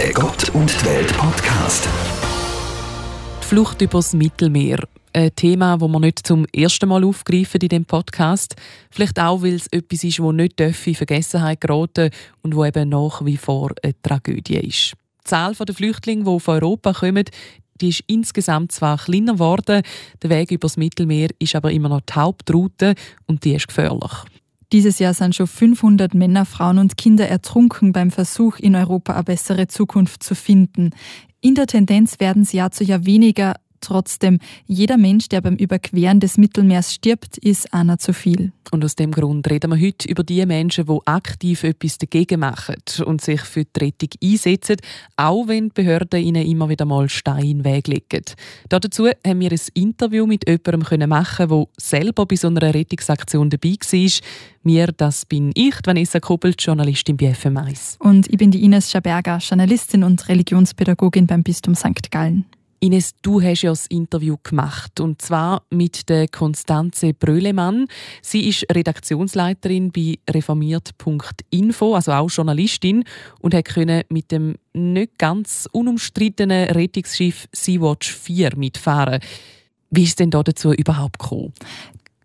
Der Gott und Welt Podcast. Die Flucht übers Mittelmeer. Ein Thema, das wir nicht zum ersten Mal aufgreifen in diesem Podcast. Vielleicht auch, weil es etwas ist, das nicht in Vergessenheit geraten darf und das eben nach wie vor eine Tragödie ist. Die Zahl der Flüchtlinge, die auf Europa kommen, die ist insgesamt zwar kleiner geworden, der Weg übers Mittelmeer ist aber immer noch die Hauptroute und die ist gefährlich. Dieses Jahr sind schon 500 Männer, Frauen und Kinder ertrunken beim Versuch, in Europa eine bessere Zukunft zu finden. In der Tendenz werden es Jahr zu Jahr weniger. Trotzdem, jeder Mensch, der beim Überqueren des Mittelmeers stirbt, ist einer zu viel. Und aus dem Grund reden wir heute über die Menschen, die aktiv etwas dagegen machen und sich für die Rettung einsetzen, auch wenn die Behörden ihnen immer wieder mal Steine in den Weg legen. Dazu haben wir ein Interview mit jemandem machen, der selber bei so einer Rettungsaktion dabei war. Mir, das bin ich, Vanessa Kuppelt, Journalistin bei FM1. Und ich bin die Ines Schaberga, Journalistin und Religionspädagogin beim Bistum St. Gallen. Ines, du hast ja das Interview gemacht, und zwar mit der Constanze Brölemann. Sie ist Redaktionsleiterin bei reformiert.info, also auch Journalistin, und konnte mit dem nicht ganz unumstrittenen Rettungsschiff Sea-Watch 4 mitfahren. Wie ist es denn dazu überhaupt gekommen?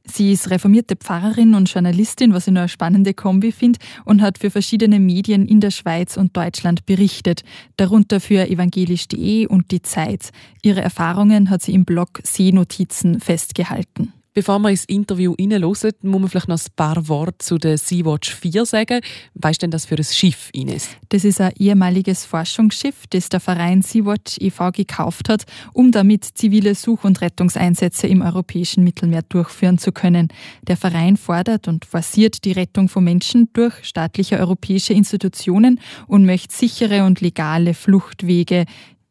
Sie ist reformierte Pfarrerin und Journalistin, was ich noch eine spannende Kombi finde, und hat für verschiedene Medien in der Schweiz und Deutschland berichtet, darunter für Evangelisch.de und die Zeit. Ihre Erfahrungen hat sie im Blog Seenotizen festgehalten. Bevor wir ins Interview reinhören, muss man vielleicht noch ein paar Worte zu der Sea-Watch 4 sagen. Was ist denn das für ein Schiff, Ines? Das ist ein ehemaliges Forschungsschiff, das der Verein Sea-Watch e.V. gekauft hat, um damit zivile Such- und Rettungseinsätze im europäischen Mittelmeer durchführen zu können. Der Verein fordert und forciert die Rettung von Menschen durch staatliche europäische Institutionen und möchte sichere und legale Fluchtwege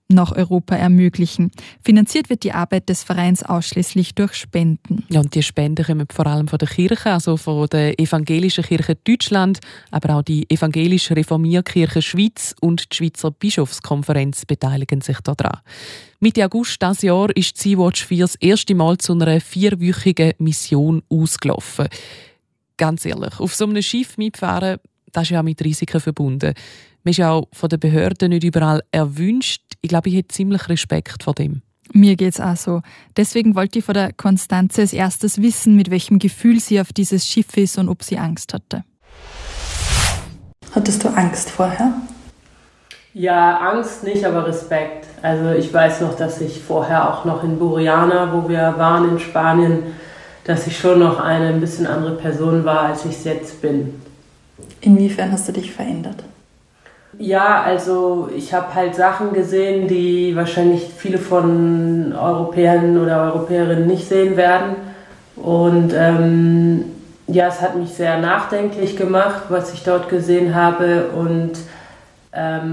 nach Europa ermöglichen. Finanziert wird die Arbeit des Vereins ausschließlich durch Spenden. Ja, und die Spenden kommen vor allem von der Kirche, also von der Evangelischen Kirche Deutschland, aber auch die Evangelische Reformierkirche Schweiz und die Schweizer Bischofskonferenz beteiligen sich daran. Mitte August dieses Jahr ist die Sea-Watch 4 das erste Mal zu einer 4-wöchigen Mission ausgelaufen. Ganz ehrlich, auf so einem Schiff mitfahren, das ist ja mit Risiken verbunden. Man ist ja auch von den Behörden nicht überall erwünscht. Ich glaube, ich hätte ziemlich Respekt vor dem. Mir geht's auch so. Deswegen wollte ich von der Constanze als erstes wissen, mit welchem Gefühl sie auf dieses Schiff ist und ob sie Angst hatte. Hattest du Angst vorher? Ja, Angst nicht, aber Respekt. Also ich weiß noch, dass ich vorher auch noch in Burjana, wo wir waren in Spanien, dass ich schon noch eine ein bisschen andere Person war, als ich es jetzt bin. Inwiefern hast du dich verändert? Ja, also ich habe halt Sachen gesehen, die wahrscheinlich viele von Europäern oder Europäerinnen nicht sehen werden. Und es hat mich sehr nachdenklich gemacht, was ich dort gesehen habe. Und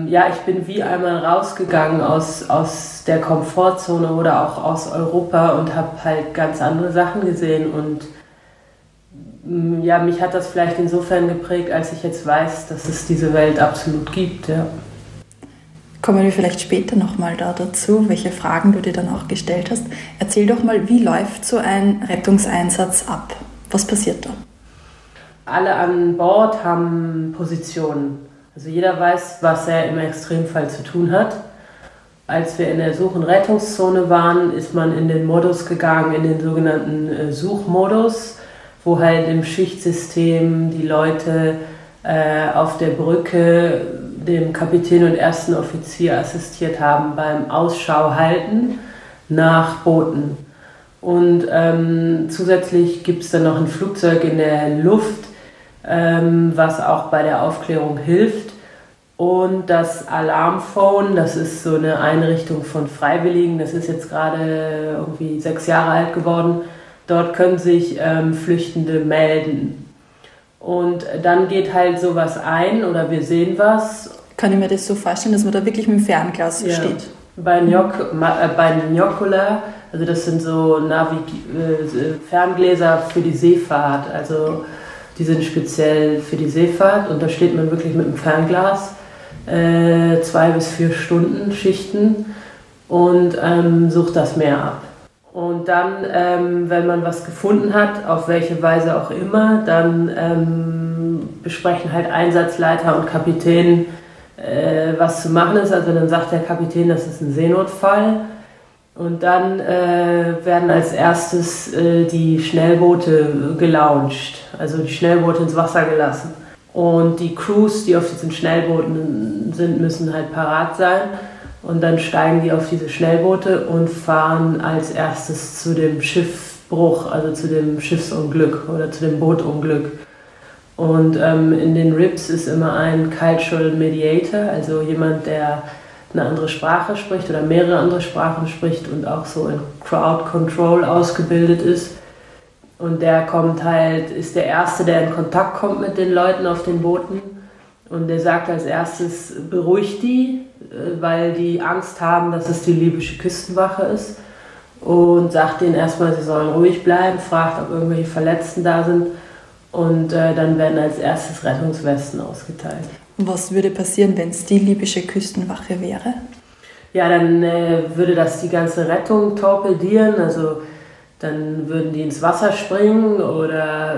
ich bin wie einmal rausgegangen aus der Komfortzone oder auch aus Europa und habe halt ganz andere Sachen gesehen. Und ja, mich hat das vielleicht insofern geprägt, als ich jetzt weiß, dass es diese Welt absolut gibt, ja. Kommen wir vielleicht später nochmal dazu, welche Fragen du dir dann auch gestellt hast. Erzähl doch mal, wie läuft so ein Rettungseinsatz ab? Was passiert da? Alle an Bord haben Positionen. Also jeder weiß, was er im Extremfall zu tun hat. Als wir in der Such- und Rettungszone waren, ist man in den Modus gegangen, in den sogenannten Suchmodus, wo halt im Schichtsystem die Leute auf der Brücke dem Kapitän und ersten Offizier assistiert haben beim Ausschau halten nach Booten. Und zusätzlich gibt es dann noch ein Flugzeug in der Luft, was auch bei der Aufklärung hilft. Und das Alarmphone, das ist so eine Einrichtung von Freiwilligen, das ist jetzt gerade irgendwie 6 Jahre alt geworden. Dort können sich Flüchtende melden. Und dann geht halt sowas ein oder wir sehen was. Kann ich mir das so vorstellen, dass man da wirklich mit dem Fernglas steht? Bei Binocular, also das sind so Ferngläser für die Seefahrt. Also die sind speziell für die Seefahrt und da steht man wirklich mit dem Fernglas 2 bis 4 Stunden Schichten und sucht das Meer ab. Und dann, wenn man was gefunden hat, auf welche Weise auch immer, dann besprechen halt Einsatzleiter und Kapitän was zu machen ist. Also dann sagt der Kapitän, das ist ein Seenotfall. Und dann werden als erstes die Schnellboote gelauncht, also die Schnellboote ins Wasser gelassen. Und die Crews, die auf diesen Schnellbooten sind, müssen halt parat sein. Und dann steigen die auf diese Schnellboote und fahren als erstes zu dem Schiffbruch, also zu dem Schiffsunglück oder zu dem Bootunglück. Und in den RIPS ist immer ein Cultural Mediator, also jemand, der eine andere Sprache spricht oder mehrere andere Sprachen spricht und auch so in Crowd Control ausgebildet ist. Und der kommt halt, ist der Erste, der in Kontakt kommt mit den Leuten auf den Booten. Und der sagt als erstes, beruhigt die, weil die Angst haben, dass es die libysche Küstenwache ist. Und sagt denen erstmal, sie sollen ruhig bleiben, fragt, ob irgendwelche Verletzten da sind. Und dann werden als erstes Rettungswesten ausgeteilt. Was würde passieren, wenn es die libysche Küstenwache wäre? Ja, dann würde das die ganze Rettung torpedieren. Also dann würden die ins Wasser springen oder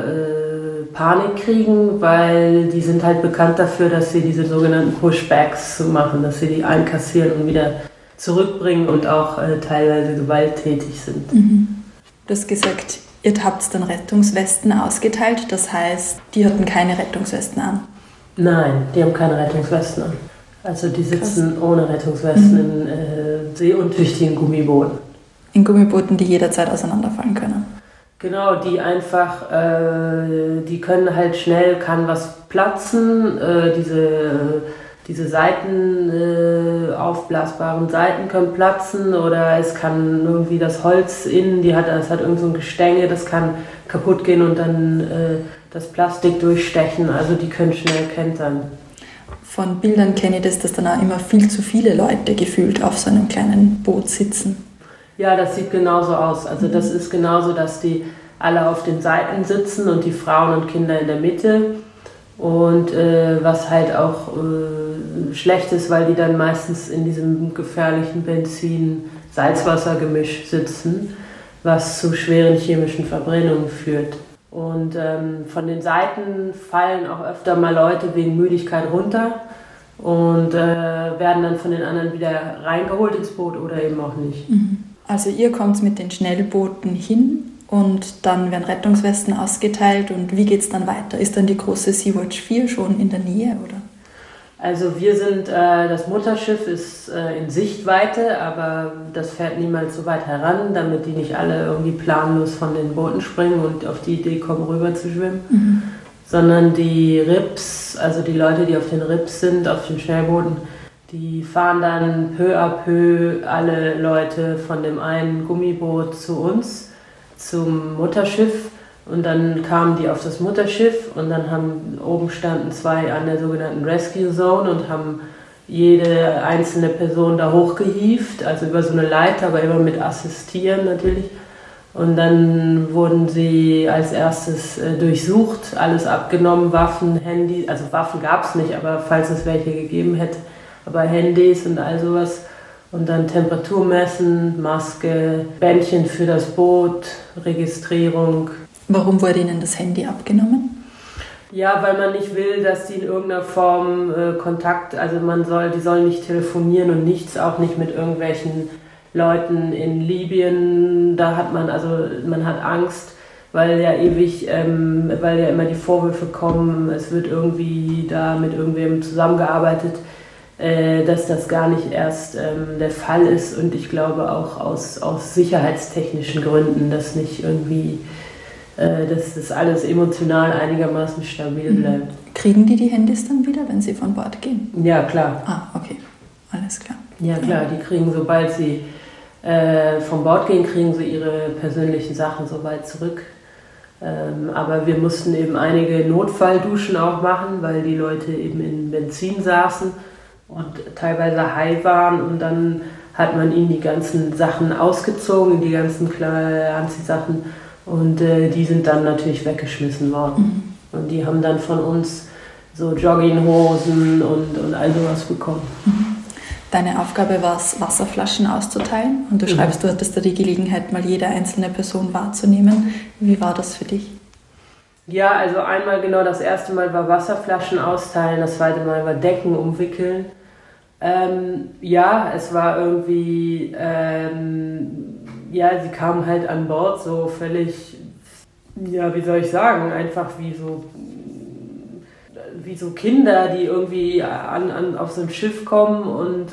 Panik kriegen, weil die sind halt bekannt dafür, dass sie diese sogenannten Pushbacks machen, dass sie die einkassieren und wieder zurückbringen und auch teilweise gewalttätig sind. Mhm. Du hast gesagt, ihr habt dann Rettungswesten ausgeteilt, das heißt, die hatten keine Rettungswesten an? Nein, die haben keine Rettungswesten an. Also die sitzen ohne Rettungswesten in seeuntüchtigen Gummibooten. In Gummibooten, die jederzeit auseinanderfallen können. Genau, die einfach, die können halt schnell, kann was platzen, diese Seiten, aufblasbaren Seiten können platzen oder es kann irgendwie das Holz innen, es hat irgend so ein Gestänge, das kann kaputt gehen und dann das Plastik durchstechen, also die können schnell kentern. Von Bildern kenne ich das, dass dann auch immer viel zu viele Leute gefühlt auf so einem kleinen Boot sitzen. Ja, das sieht genauso aus. Also das ist genauso, dass die alle auf den Seiten sitzen und die Frauen und Kinder in der Mitte. Und was halt auch schlecht ist, weil die dann meistens in diesem gefährlichen Benzin-Salzwasser-Gemisch sitzen, was zu schweren chemischen Verbrennungen führt. Und von den Seiten fallen auch öfter mal Leute wegen Müdigkeit runter und werden dann von den anderen wieder reingeholt ins Boot oder eben auch nicht. Mhm. Also ihr kommt mit den Schnellbooten hin und dann werden Rettungswesten ausgeteilt und wie geht es dann weiter? Ist dann die große Sea-Watch 4 schon in der Nähe, oder? Also wir sind, das Mutterschiff ist in Sichtweite, aber das fährt niemals so weit heran, damit die nicht alle irgendwie planlos von den Booten springen und auf die Idee kommen, rüber zu schwimmen. Mhm. Sondern die RIPS, also die Leute, die auf den RIPS sind, auf den Schnellbooten, die fahren dann peu à peu alle Leute von dem einen Gummiboot zu uns, zum Mutterschiff. Und dann kamen die auf das Mutterschiff und dann oben standen zwei an der sogenannten Rescue Zone und haben jede einzelne Person da hochgehievt, also über so eine Leiter, aber immer mit Assistieren natürlich. Und dann wurden sie als erstes durchsucht, alles abgenommen, Waffen, Handys, also Waffen gab es nicht, aber falls es welche gegeben hätte, aber Handys und all sowas und dann Temperatur messen, Maske, Bändchen für das Boot, Registrierung. Warum wurde Ihnen das Handy abgenommen? Ja, weil man nicht will, dass die in irgendeiner Form Kontakt, also die sollen nicht telefonieren und nichts, auch nicht mit irgendwelchen Leuten in Libyen. Da hat man hat Angst, weil ja immer die Vorwürfe kommen, es wird irgendwie da mit irgendwem zusammengearbeitet. Dass das gar nicht erst der Fall ist und ich glaube auch aus sicherheitstechnischen Gründen, dass nicht irgendwie, dass das alles emotional einigermaßen stabil bleibt. Kriegen die Handys dann wieder, wenn sie von Bord gehen? Ja, klar. Ah, okay. Alles klar. Ja, klar. Die kriegen, sobald sie von Bord gehen, kriegen sie ihre persönlichen Sachen so weit zurück. Aber wir mussten eben einige Notfallduschen auch machen, weil die Leute eben in Benzin saßen. Und teilweise high waren und dann hat man ihnen die ganzen Sachen ausgezogen, die ganzen Anziehsachen und die sind dann natürlich weggeschmissen worden. Mhm. Und die haben dann von uns so Jogginghosen und all sowas bekommen. Mhm. Deine Aufgabe war es, Wasserflaschen auszuteilen und du schreibst, du hattest da die Gelegenheit, mal jede einzelne Person wahrzunehmen. Wie war das für dich? Ja, also einmal genau, das erste Mal war Wasserflaschen austeilen, das zweite Mal war Decken umwickeln. Ja, es war irgendwie, ja, sie kamen halt an Bord so völlig, ja, wie soll ich sagen, einfach wie so Kinder, die irgendwie auf so ein Schiff kommen und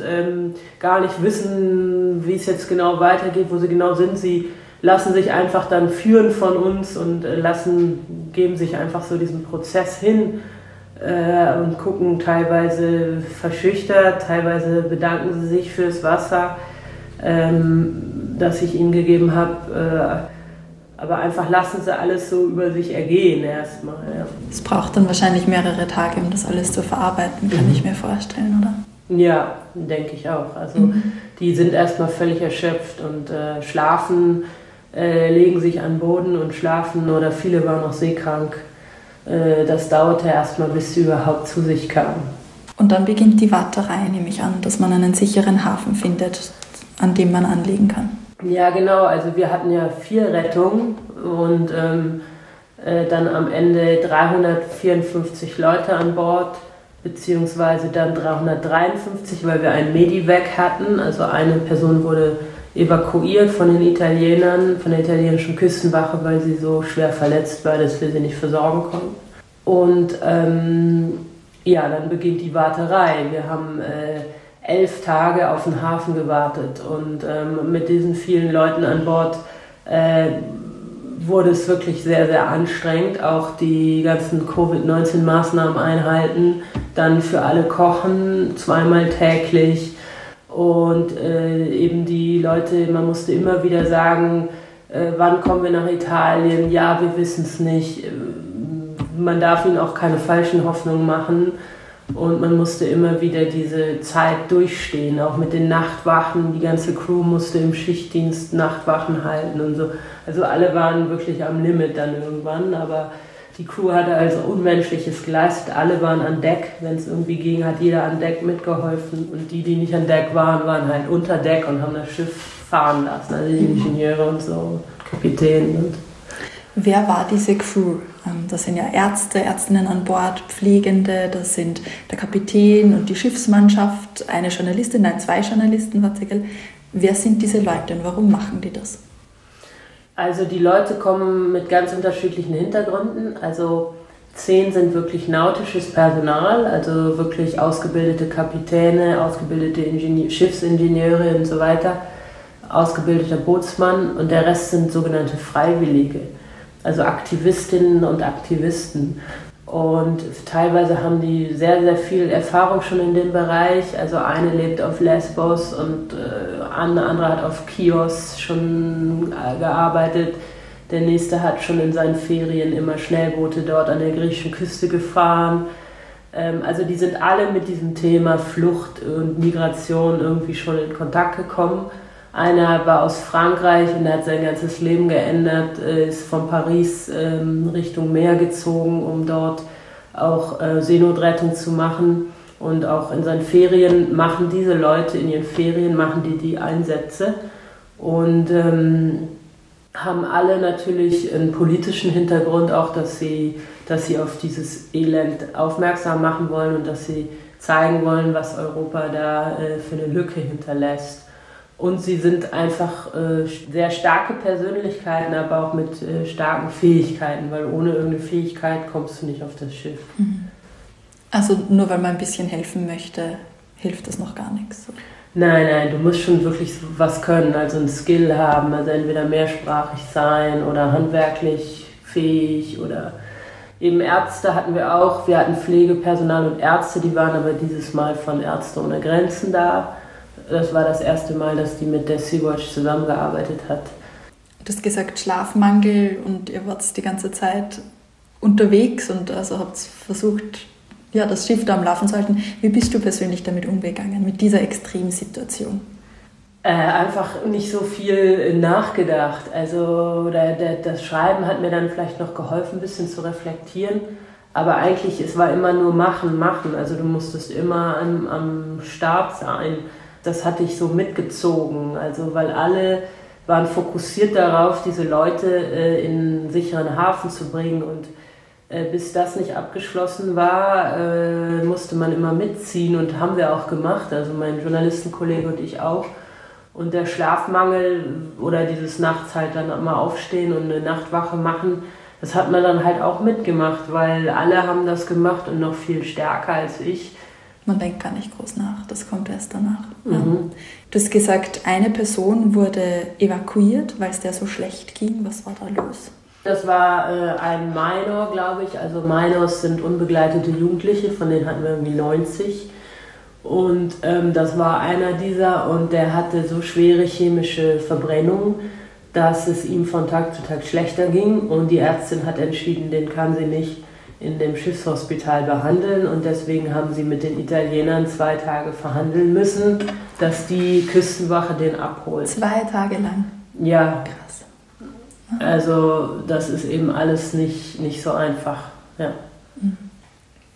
gar nicht wissen, wie es jetzt genau weitergeht, wo sie genau sind. Sie lassen sich einfach dann führen von uns und geben sich einfach so diesem Prozess hin und gucken teilweise verschüchtert, teilweise bedanken sie sich fürs Wasser, das ich ihnen gegeben habe. Aber einfach lassen sie alles so über sich ergehen erstmal. Ja. Es braucht dann wahrscheinlich mehrere Tage, um das alles zu verarbeiten, kann ich mir vorstellen, oder? Ja, denke ich auch. Also die sind erstmal völlig erschöpft und schlafen, legen sich an den Boden und schlafen, oder viele waren auch seekrank. Das dauerte erstmal, bis sie überhaupt zu sich kamen. Und dann beginnt die Warterei, nehme ich an, dass man einen sicheren Hafen findet, an dem man anlegen kann. Ja, genau. Also wir hatten ja 4 Rettungen und dann am Ende 354 Leute an Bord, beziehungsweise dann 353, weil wir einen Medivac hatten. Also eine Person wurde evakuiert von den Italienern, von der italienischen Küstenwache, weil sie so schwer verletzt war, dass wir sie nicht versorgen konnten. Und ja, dann beginnt die Warterei. Wir haben 11 Tage auf den Hafen gewartet und mit diesen vielen Leuten an Bord wurde es wirklich sehr, sehr anstrengend. Auch die ganzen Covid-19-Maßnahmen einhalten, dann für alle kochen, 2-mal täglich und eben die Leute, man musste immer wieder sagen, wann kommen wir nach Italien, ja, wir wissen es nicht. Man darf ihnen auch keine falschen Hoffnungen machen. Und man musste immer wieder diese Zeit durchstehen, auch mit den Nachtwachen. Die ganze Crew musste im Schichtdienst Nachtwachen halten und so. Also alle waren wirklich am Limit dann irgendwann, aber die Crew hatte also Unmenschliches geleistet. Alle waren an Deck, wenn es irgendwie ging, hat jeder an Deck mitgeholfen. Und die, die nicht an Deck waren, waren halt unter Deck und haben das Schiff fahren lassen. Also die Ingenieure und so, Kapitäne und... Wer war diese Crew? Das sind ja Ärzte, Ärztinnen an Bord, Pflegende, das sind der Kapitän und die Schiffsmannschaft, eine Journalistin, nein, 2 Journalisten, Artikel. Wer sind diese Leute und warum machen die das? Also die Leute kommen mit ganz unterschiedlichen Hintergründen. Also 10 sind wirklich nautisches Personal, also wirklich ausgebildete Kapitäne, ausgebildete Schiffsingenieure und so weiter, ausgebildeter Bootsmann, und der Rest sind sogenannte Freiwillige. Also Aktivistinnen und Aktivisten. Und teilweise haben die sehr, sehr viel Erfahrung schon in dem Bereich. Also eine lebt auf Lesbos und eine andere hat auf Chios schon gearbeitet. Der nächste hat schon in seinen Ferien immer Schnellboote dort an der griechischen Küste gefahren. Also die sind alle mit diesem Thema Flucht und Migration irgendwie schon in Kontakt gekommen. Einer war aus Frankreich und hat sein ganzes Leben geändert, ist von Paris Richtung Meer gezogen, um dort auch Seenotrettung zu machen. Und auch in seinen Ferien machen diese Leute, die Einsätze und haben alle natürlich einen politischen Hintergrund, auch dass sie auf dieses Elend aufmerksam machen wollen und dass sie zeigen wollen, was Europa da für eine Lücke hinterlässt. Und sie sind einfach sehr starke Persönlichkeiten, aber auch mit starken Fähigkeiten, weil ohne irgendeine Fähigkeit kommst du nicht auf das Schiff. Also nur weil man ein bisschen helfen möchte, hilft das noch gar nichts? Oder? Nein, du musst schon wirklich was können, also ein Skill haben, also entweder mehrsprachig sein oder handwerklich fähig oder... Eben Ärzte hatten wir auch, wir hatten Pflegepersonal und Ärzte, die waren aber dieses Mal von Ärzte ohne Grenzen da. Das war das erste Mal, dass die mit der Sea-Watch zusammengearbeitet hat. Du hast gesagt, Schlafmangel, und ihr wart die ganze Zeit unterwegs und also habt versucht, ja, das Schiff da am Laufen zu halten. Wie bist du persönlich damit umgegangen, mit dieser Extremsituation? Einfach nicht so viel nachgedacht. Also das Schreiben hat mir dann vielleicht noch geholfen, ein bisschen zu reflektieren. Aber eigentlich, es war immer nur machen. Also du musstest immer am Start sein. Das hatte ich so mitgezogen, also weil alle waren fokussiert darauf, diese Leute in einen sicheren Hafen zu bringen, und Bis das nicht abgeschlossen war, musste man immer mitziehen und haben wir auch gemacht, also mein Journalistenkollege und ich auch. Und der Schlafmangel oder dieses nachts halt dann immer aufstehen und eine Nachtwache machen, das hat man dann halt auch mitgemacht, weil alle haben das gemacht und noch viel stärker als ich. Man denkt gar nicht groß nach, das kommt erst danach. Mhm. Ja. Du hast gesagt, eine Person wurde evakuiert, weil es der so schlecht ging. Was war da los? Das war ein Minor, glaube ich. Also Minors sind unbegleitete Jugendliche, von denen hatten wir irgendwie 90. Und das war einer dieser und der hatte so schwere chemische Verbrennungen, dass es ihm von Tag zu Tag schlechter ging. Und die Ärztin hat entschieden, den kann sie nicht in dem Schiffshospital behandeln. Und deswegen haben sie mit den Italienern 2 Tage verhandeln müssen, dass die Küstenwache den abholt. 2 Tage lang? Ja. Krass. Also das ist eben alles nicht so einfach. Ja.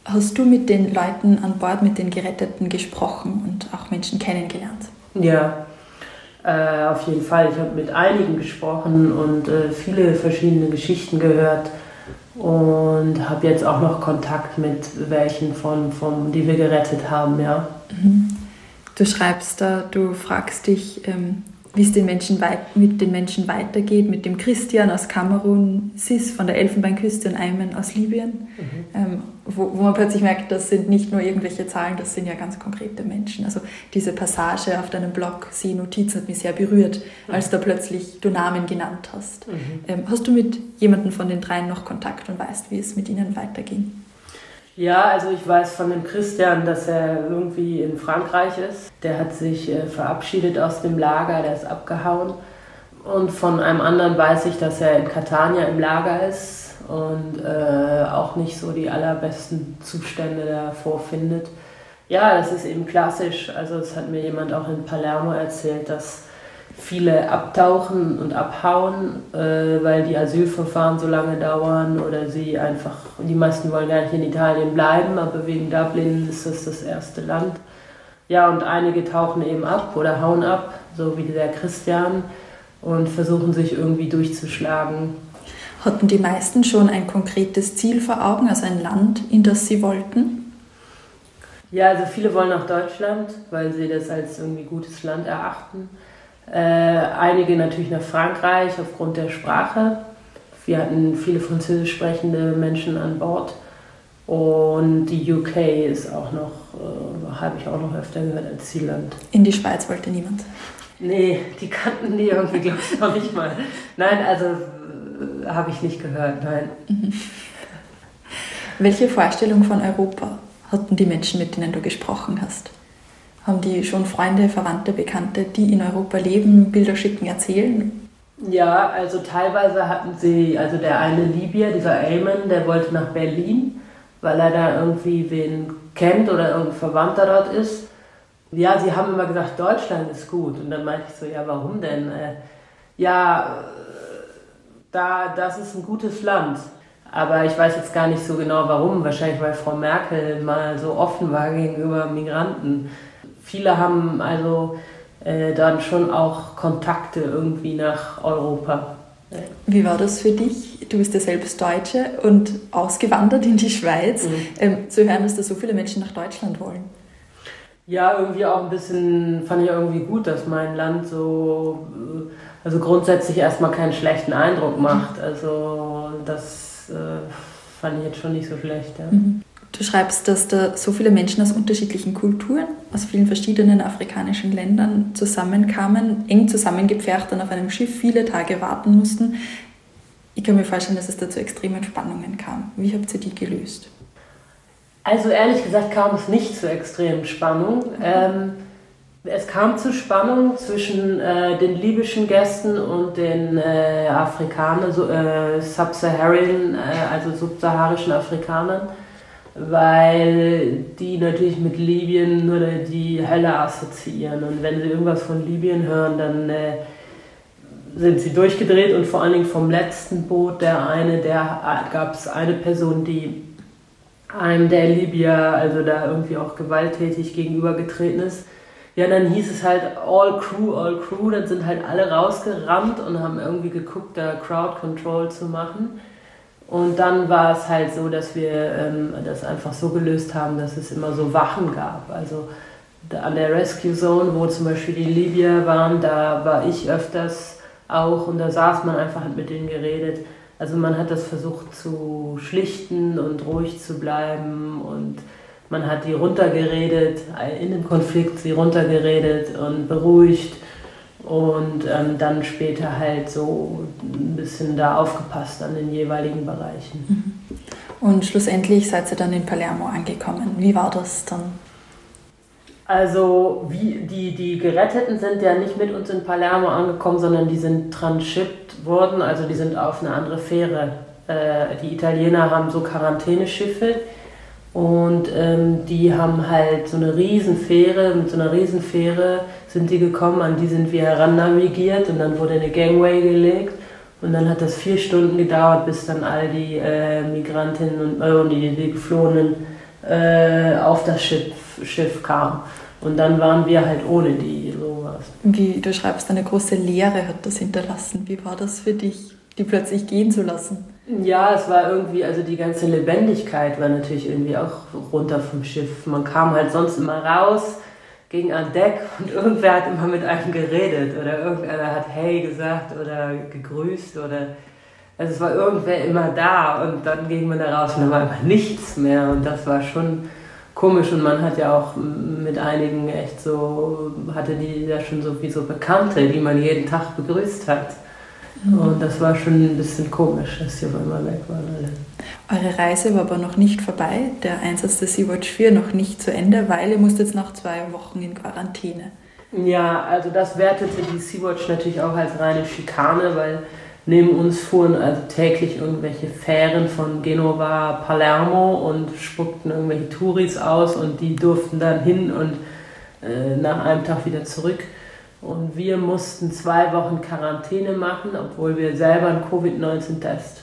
Hast du mit den Leuten an Bord, mit den Geretteten gesprochen und auch Menschen kennengelernt? Ja, auf jeden Fall. Ich habe mit einigen gesprochen und viele verschiedene Geschichten gehört und habe jetzt auch noch Kontakt mit welchen, die wir gerettet haben. Ja. Mhm. Du schreibst da, du fragst dich, wie es mit den Menschen weitergeht, mit dem Christian aus Kamerun, Sis von der Elfenbeinküste und Ayman aus Libyen, wo man plötzlich merkt, das sind nicht nur irgendwelche Zahlen, das sind ja ganz konkrete Menschen. Also diese Passage auf deinem Blog, Seenotizen, hat mich sehr berührt, als da plötzlich du Namen genannt hast. Mhm. Hast du mit jemandem von den dreien noch Kontakt und weißt, wie es mit ihnen weiterging? Ja, also ich weiß von dem Christian, dass er irgendwie in Frankreich ist. Der hat sich verabschiedet aus dem Lager, der ist abgehauen. Und von einem anderen weiß ich, dass er in Catania im Lager ist und auch nicht so die allerbesten Zustände da vorfindet. Ja, das ist eben klassisch. Also es hat mir jemand auch in Palermo erzählt, dass viele abtauchen und abhauen, weil die Asylverfahren so lange dauern oder sie einfach, die meisten wollen gar nicht in Italien bleiben, aber wegen Dublin ist das das erste Land. Ja, und einige tauchen eben ab oder hauen ab, so wie der Christian, und versuchen sich irgendwie durchzuschlagen. Hatten die meisten schon ein konkretes Ziel vor Augen, also ein Land, in das sie wollten? Ja, also viele wollen nach Deutschland, weil sie das als irgendwie gutes Land erachten. Einige natürlich nach Frankreich aufgrund der Sprache. Wir hatten viele französisch sprechende Menschen an Bord. Und die UK ist auch noch, habe ich auch noch öfter gehört, als Zielland. In die Schweiz wollte niemand? Nee, die kannten die irgendwie, glaube ich, noch nicht mal. Nein, also habe ich nicht gehört, nein. Mhm. Welche Vorstellung von Europa hatten die Menschen, mit denen du gesprochen hast? Haben die schon Freunde, Verwandte, Bekannte, die in Europa leben, Bilder schicken, erzählen? Ja, also teilweise hatten sie, also der eine Libyer, dieser Ayman, der wollte nach Berlin, weil er da irgendwie wen kennt oder irgendein Verwandter dort ist. Ja, sie haben immer gesagt, Deutschland ist gut. Und dann meinte ich so, ja, warum denn? Ja, das ist ein gutes Land. Aber ich weiß jetzt gar nicht so genau, warum. Wahrscheinlich, weil Frau Merkel mal so offen war gegenüber Migranten. Viele haben also dann schon auch Kontakte irgendwie nach Europa. Wie war das für dich? Du bist ja selbst Deutsche und ausgewandert in die Schweiz. Mhm. Zu hören, dass da so viele Menschen nach Deutschland wollen. Ja, irgendwie auch ein bisschen, fand ich irgendwie gut, dass mein Land so, also grundsätzlich erstmal keinen schlechten Eindruck macht. Also das fand ich jetzt schon nicht so schlecht. Ja. Mhm. Du schreibst, dass da so viele Menschen aus unterschiedlichen Kulturen, aus vielen verschiedenen afrikanischen Ländern zusammenkamen, eng zusammengepfercht, dann auf einem Schiff viele Tage warten mussten. Ich kann mir vorstellen, dass es da zu extremen Spannungen kam. Wie habt ihr die gelöst? Also ehrlich gesagt kam es nicht zu extremen Spannungen. Mhm. Es kam zu Spannung zwischen den libyschen Gästen und den Afrikanern, subsaharischen Afrikanern. Weil die natürlich mit Libyen nur die Hölle assoziieren. Und wenn sie irgendwas von Libyen hören, dann sind sie durchgedreht. Und vor allen Dingen vom letzten Boot, der gab es eine Person, die einem der Libyer, also da irgendwie auch gewalttätig gegenübergetreten ist. Ja, dann hieß es halt all crew. Dann sind halt alle rausgerannt und haben irgendwie geguckt, da Crowd Control zu machen. Und dann war es halt so, dass wir das einfach so gelöst haben, dass es immer so Wachen gab. Also an der Rescue Zone, wo zum Beispiel die Libyer waren, da war ich öfters auch und da saß man einfach, hat mit denen geredet. Also man hat das versucht zu schlichten und ruhig zu bleiben und man hat die runtergeredet, in dem Konflikt sie runtergeredet und beruhigt und dann später halt so ein bisschen da aufgepasst an den jeweiligen Bereichen. Und schlussendlich seid ihr dann in Palermo angekommen. Wie war das dann? Also die Geretteten sind ja nicht mit uns in Palermo angekommen, sondern die sind transshippt worden, also die sind auf eine andere Fähre. Die Italiener haben so Quarantäneschiffe und die haben halt so eine Riesenfähre, mit so einer Riesenfähre sind die gekommen, an die sind wir herannavigiert und dann wurde eine Gangway gelegt und dann hat das 4 Stunden gedauert, bis dann all die Migrantinnen und die Geflohenen auf das Schiff kam. Und dann waren wir halt ohne die sowas. Wie du schreibst, eine große Leere hat das hinterlassen. Wie war das für dich, die plötzlich gehen zu lassen? Ja, es war irgendwie, also die ganze Lebendigkeit war natürlich irgendwie auch runter vom Schiff. Man kam halt sonst immer raus, ging an Deck und irgendwer hat immer mit einem geredet oder irgendeiner hat Hey gesagt oder gegrüßt oder... Also es war irgendwer immer da und dann ging man da raus und dann war einfach nichts mehr und das war schon komisch und man hat ja auch mit einigen echt so, hatte die ja schon so wie so Bekannte, die man jeden Tag begrüßt hat. Mhm. Und das war schon ein bisschen komisch, dass die immer weg waren alle. Eure Reise war aber noch nicht vorbei, der Einsatz der Sea-Watch 4 noch nicht zu Ende, weil ihr musst jetzt nach 2 Wochen in Quarantäne. Ja, also das wertete die Sea-Watch natürlich auch als reine Schikane, weil neben uns fuhren also täglich irgendwelche Fähren von Genova, Palermo und spuckten irgendwelche Touris aus und die durften dann hin und nach einem Tag wieder zurück. Und wir mussten 2 Wochen Quarantäne machen, obwohl wir selber einen Covid-19-Test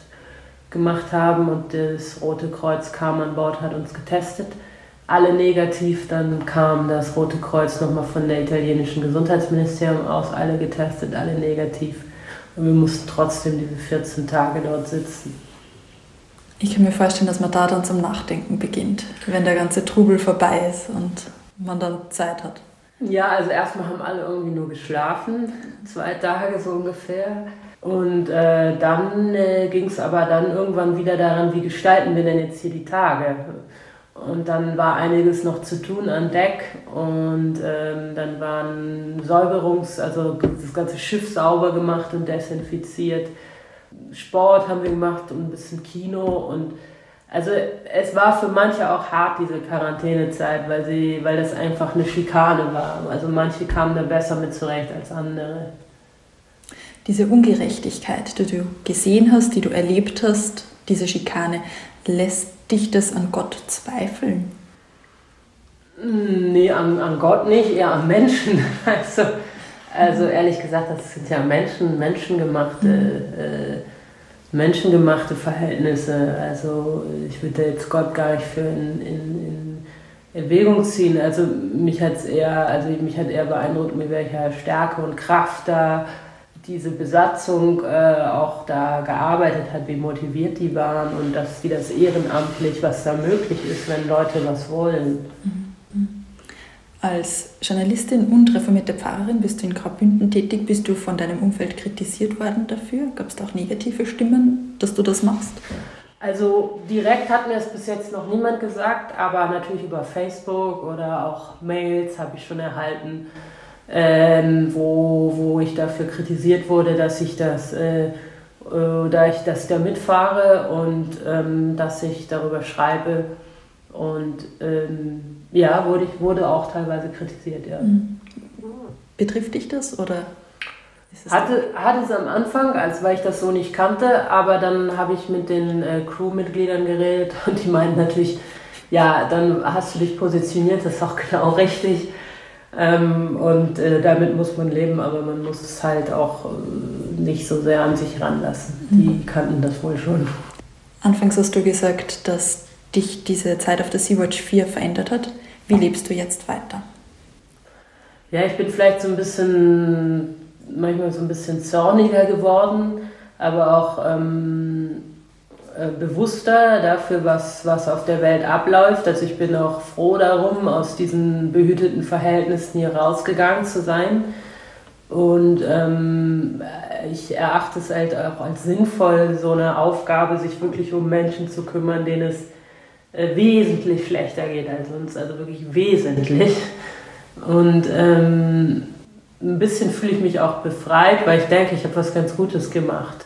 gemacht haben und das Rote Kreuz kam an Bord, hat uns getestet. Alle negativ, dann kam das Rote Kreuz nochmal von der italienischen Gesundheitsministerium aus, alle getestet, alle negativ. Und wir mussten trotzdem diese 14 Tage dort sitzen. Ich kann mir vorstellen, dass man da dann zum Nachdenken beginnt, wenn der ganze Trubel vorbei ist und man dann Zeit hat. Ja, also erstmal haben alle irgendwie nur geschlafen, 2 Tage so ungefähr. Und dann ging es aber dann irgendwann wieder daran, wie gestalten wir denn jetzt hier die Tage? Und dann war einiges noch zu tun an Deck und dann waren also das ganze Schiff sauber gemacht und desinfiziert. Sport haben wir gemacht und ein bisschen Kino und also es war für manche auch hart, diese Quarantänezeit, weil das einfach eine Schikane war. Also manche kamen da besser mit zurecht als andere. Diese Ungerechtigkeit, die du gesehen hast, die du erlebt hast, diese Schikane, lässt dich das an Gott zweifeln? Nee, an Gott nicht, eher an Menschen. Also ehrlich gesagt, das sind ja menschengemachte Verhältnisse. Also ich würde jetzt Gott gar nicht für in Erwägung ziehen. Also mich hat eher beeindruckt, mit welcher Stärke und Kraft da diese Besatzung auch da gearbeitet hat, wie motiviert die waren und dass die das ehrenamtlich, was da möglich ist, wenn Leute was wollen. Als Journalistin und reformierte Pfarrerin bist du in Graubünden tätig. Bist du von deinem Umfeld kritisiert worden dafür? Gab es da auch negative Stimmen, dass du das machst? Also direkt hat mir das bis jetzt noch niemand gesagt, aber natürlich über Facebook oder auch Mails habe ich schon erhalten. Wo ich dafür kritisiert wurde, dass ich da mitfahre und dass ich darüber schreibe. Und ja, wurde auch teilweise kritisiert. Ja. Betrifft dich das? Oder ist es hatte es am Anfang, weil ich das so nicht kannte, aber dann habe ich mit den Crewmitgliedern geredet und die meinten natürlich, ja, dann hast du dich positioniert, das ist auch genau richtig. Damit muss man leben, aber man muss es halt auch nicht so sehr an sich ranlassen. Die kannten das wohl schon. Anfangs hast du gesagt, dass dich diese Zeit auf der Sea-Watch 4 verändert hat. Wie lebst du jetzt weiter? Ja, ich bin vielleicht manchmal so ein bisschen zorniger geworden, aber auch bewusster dafür, was auf der Welt abläuft. Also ich bin auch froh darum, aus diesen behüteten Verhältnissen hier rausgegangen zu sein. Und ich erachte es halt auch als sinnvoll, so eine Aufgabe, sich wirklich um Menschen zu kümmern, denen es wesentlich schlechter geht als uns, also wirklich wesentlich. Und ein bisschen fühle ich mich auch befreit, weil ich denke, ich habe was ganz Gutes gemacht.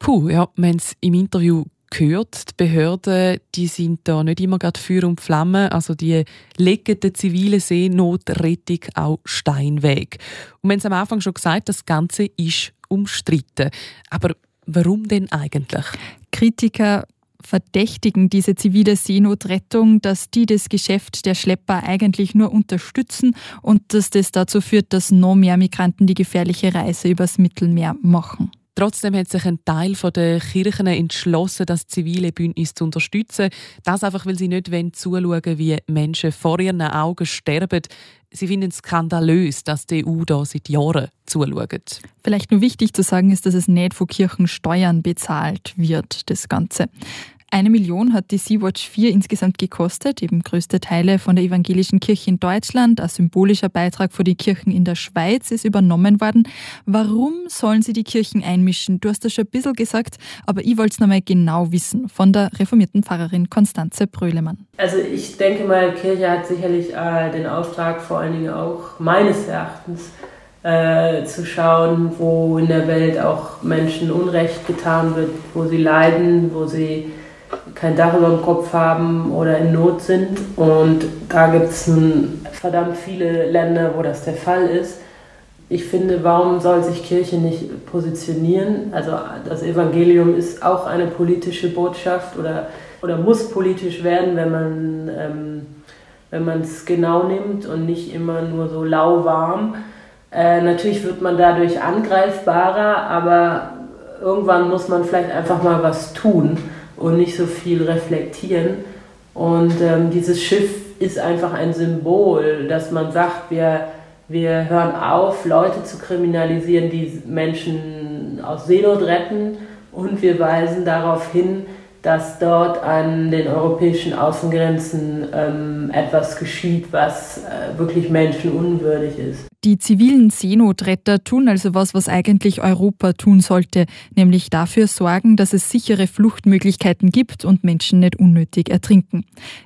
Puh, ja, wir haben es im Interview gehört. Die Behörden, die sind da nicht immer gerade Feuer und Flamme. Also die legen der zivilen Seenotrettung auch Steinweg. Und wir haben es am Anfang schon gesagt, das Ganze ist umstritten. Aber warum denn eigentlich? Kritiker verdächtigen diese zivile Seenotrettung, dass die das Geschäft der Schlepper eigentlich nur unterstützen und dass das dazu führt, dass noch mehr Migranten die gefährliche Reise übers Mittelmeer machen. Trotzdem hat sich ein Teil der Kirchen entschlossen, das zivile Bündnis zu unterstützen. Das einfach, weil sie nicht zuschauen wollen, wie Menschen vor ihren Augen sterben. Sie finden es skandalös, dass die EU da seit Jahren zuschaut. Vielleicht nur wichtig zu sagen ist, dass es nicht von Kirchen Steuern bezahlt wird, das Ganze. 1 Million hat die Sea-Watch 4 insgesamt gekostet, eben größte Teile von der Evangelischen Kirche in Deutschland. Ein symbolischer Beitrag für die Kirchen in der Schweiz ist übernommen worden. Warum sollen sie die Kirchen einmischen? Du hast das schon ein bisschen gesagt, aber ich wollte es nochmal genau wissen von der reformierten Pfarrerin Constanze Brölemann. Also ich denke mal, Kirche hat sicherlich den Auftrag, vor allen Dingen auch meines Erachtens, zu schauen, wo in der Welt auch Menschen Unrecht getan wird, wo sie leiden, wo sie kein Dach über dem Kopf haben oder in Not sind. Und da gibt es verdammt viele Länder, wo das der Fall ist. Ich finde, warum soll sich Kirche nicht positionieren? Also das Evangelium ist auch eine politische Botschaft oder muss politisch werden, wenn man es genau nimmt und nicht immer nur so lauwarm. Natürlich wird man dadurch angreifbarer, aber irgendwann muss man vielleicht einfach mal was tun und nicht so viel reflektieren. Und dieses Schiff ist einfach ein Symbol, dass man sagt, wir hören auf, Leute zu kriminalisieren, die Menschen aus Seenot retten, und wir weisen darauf hin, dass dort an den europäischen Außengrenzen etwas geschieht, was wirklich menschenunwürdig ist. Die zivilen Seenotretter tun also was eigentlich Europa tun sollte, nämlich dafür sorgen, dass es sichere Fluchtmöglichkeiten gibt und Menschen nicht unnötig ertrinken.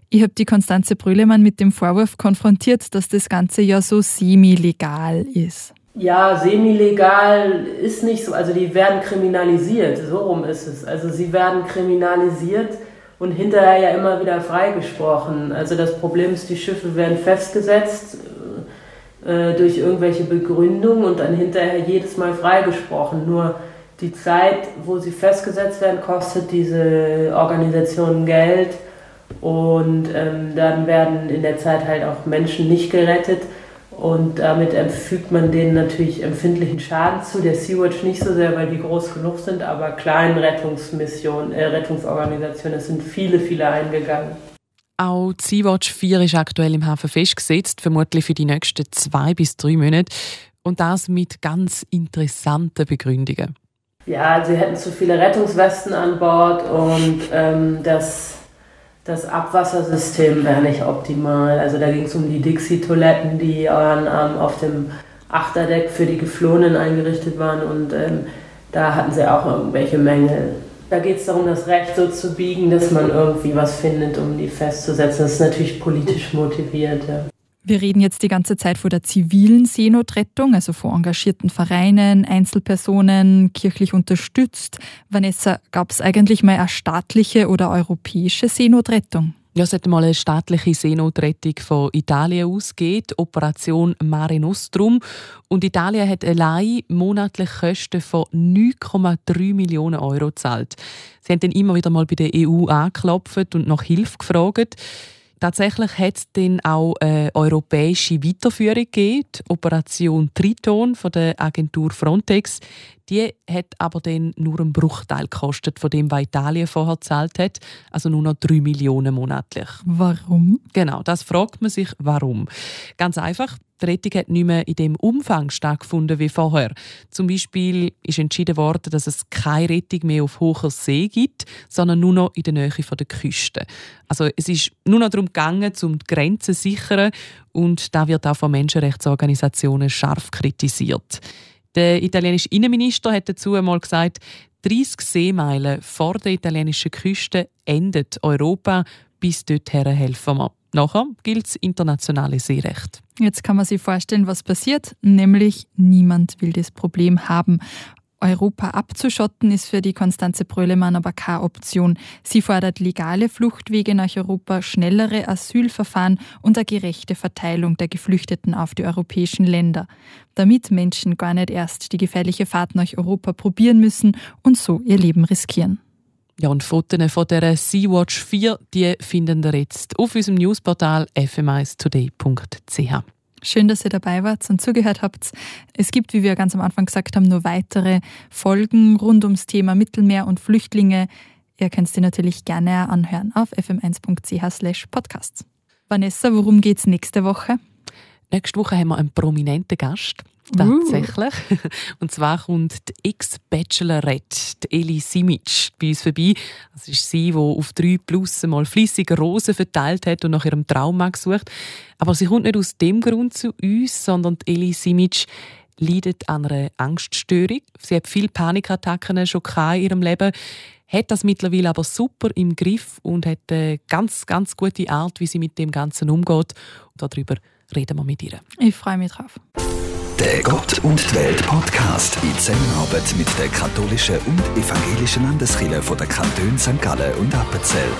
Ich habe die Constanze Brölemann mit dem Vorwurf konfrontiert, dass das Ganze ja so semi-legal ist. Ja, semi-legal ist nicht so, also die werden kriminalisiert, so rum ist es. Also sie werden kriminalisiert und hinterher ja immer wieder freigesprochen. Also das Problem ist, die Schiffe werden festgesetzt durch irgendwelche Begründungen und dann hinterher jedes Mal freigesprochen. Nur die Zeit, wo sie festgesetzt werden, kostet diese Organisationen Geld, und dann werden in der Zeit halt auch Menschen nicht gerettet. Und damit fügt man denen natürlich empfindlichen Schaden zu. Der Sea-Watch nicht so sehr, weil die groß genug sind, aber kleinen Rettungsorganisationen, es sind viele, viele eingegangen. Auch die Sea-Watch 4 ist aktuell im Hafen festgesetzt, vermutlich für die nächsten 2 bis 3 Monate. Und das mit ganz interessanten Begründungen. Ja, sie hätten zu viele Rettungswesten an Bord und das Abwassersystem wäre nicht optimal. Also da ging es um die Dixie-Toiletten, die auf dem Achterdeck für die Geflohenen eingerichtet waren, und da hatten sie auch irgendwelche Mängel. Da geht es darum, das Recht so zu biegen, dass man irgendwie was findet, um die festzusetzen. Das ist natürlich politisch motiviert, ja. Wir reden jetzt die ganze Zeit von der zivilen Seenotrettung, also von engagierten Vereinen, Einzelpersonen, kirchlich unterstützt. Vanessa, gab es eigentlich mal eine staatliche oder europäische Seenotrettung? Ja, es hat mal eine staatliche Seenotrettung von Italien ausgegeben, Operation Mare Nostrum. Und Italien hat allein monatlich Kosten von 9,3 Millionen € gezahlt. Sie haben dann immer wieder mal bei der EU angeklopft und nach Hilfe gefragt. Tatsächlich hat es dann auch eine europäische Weiterführung gegeben, die Operation Triton von der Agentur Frontex. Die hat aber dann nur einen Bruchteil gekostet von dem, was Italien vorher gezahlt hat, also nur noch 3 Millionen monatlich. Warum? Genau, das fragt man sich, warum. Ganz einfach, Die Rettung hat nicht mehr in dem Umfang stattgefunden wie vorher. Zum Beispiel ist entschieden worden, dass es keine Rettung mehr auf hoher See gibt, sondern nur noch in der Nähe der Küste. Also es ist nur noch darum gegangen, um die Grenzen zu sichern, und da wird auch von Menschenrechtsorganisationen scharf kritisiert. Der italienische Innenminister hat dazu einmal gesagt, 30 Seemeilen vor der italienischen Küste endet Europa, bis dorthin helfen wir. Nachher gilt das internationale Seerecht. Jetzt kann man sich vorstellen, was passiert, nämlich niemand will das Problem haben. Europa abzuschotten ist für die Constanze Brölemann aber keine Option. Sie fordert legale Fluchtwege nach Europa, schnellere Asylverfahren und eine gerechte Verteilung der Geflüchteten auf die europäischen Länder, damit Menschen gar nicht erst die gefährliche Fahrt nach Europa probieren müssen und so ihr Leben riskieren. Ja, und Fotos von der Sea-Watch 4, die finden ihr jetzt auf unserem Newsportal fm1today.ch. Schön, dass ihr dabei wart und zugehört habt. Es gibt, wie wir ganz am Anfang gesagt haben, noch weitere Folgen rund ums Thema Mittelmeer und Flüchtlinge. Ihr könnt sie natürlich gerne anhören auf fm1.ch/podcast. Vanessa, worum geht's nächste Woche? Nächste Woche haben wir einen prominenten Gast. Tatsächlich. Und zwar kommt die Ex-Bachelorette, die Eli Simic, bei uns vorbei. Das ist sie, die auf 3+ mal flüssige Rosen verteilt hat und nach ihrem Traummann gesucht. Aber sie kommt nicht aus dem Grund zu uns, sondern die Eli Simic leidet an einer Angststörung. Sie hat viele Panikattacken schon in ihrem Leben, hat das mittlerweile aber super im Griff und hat eine ganz, ganz gute Art, wie sie mit dem Ganzen umgeht. Und darüber reden wir mit ihr. Ich freue mich drauf. Der Gott und Welt Podcast in Zusammenarbeit mit der katholischen und evangelischen Landeskirche von der Kantone St. Gallen und Appenzell.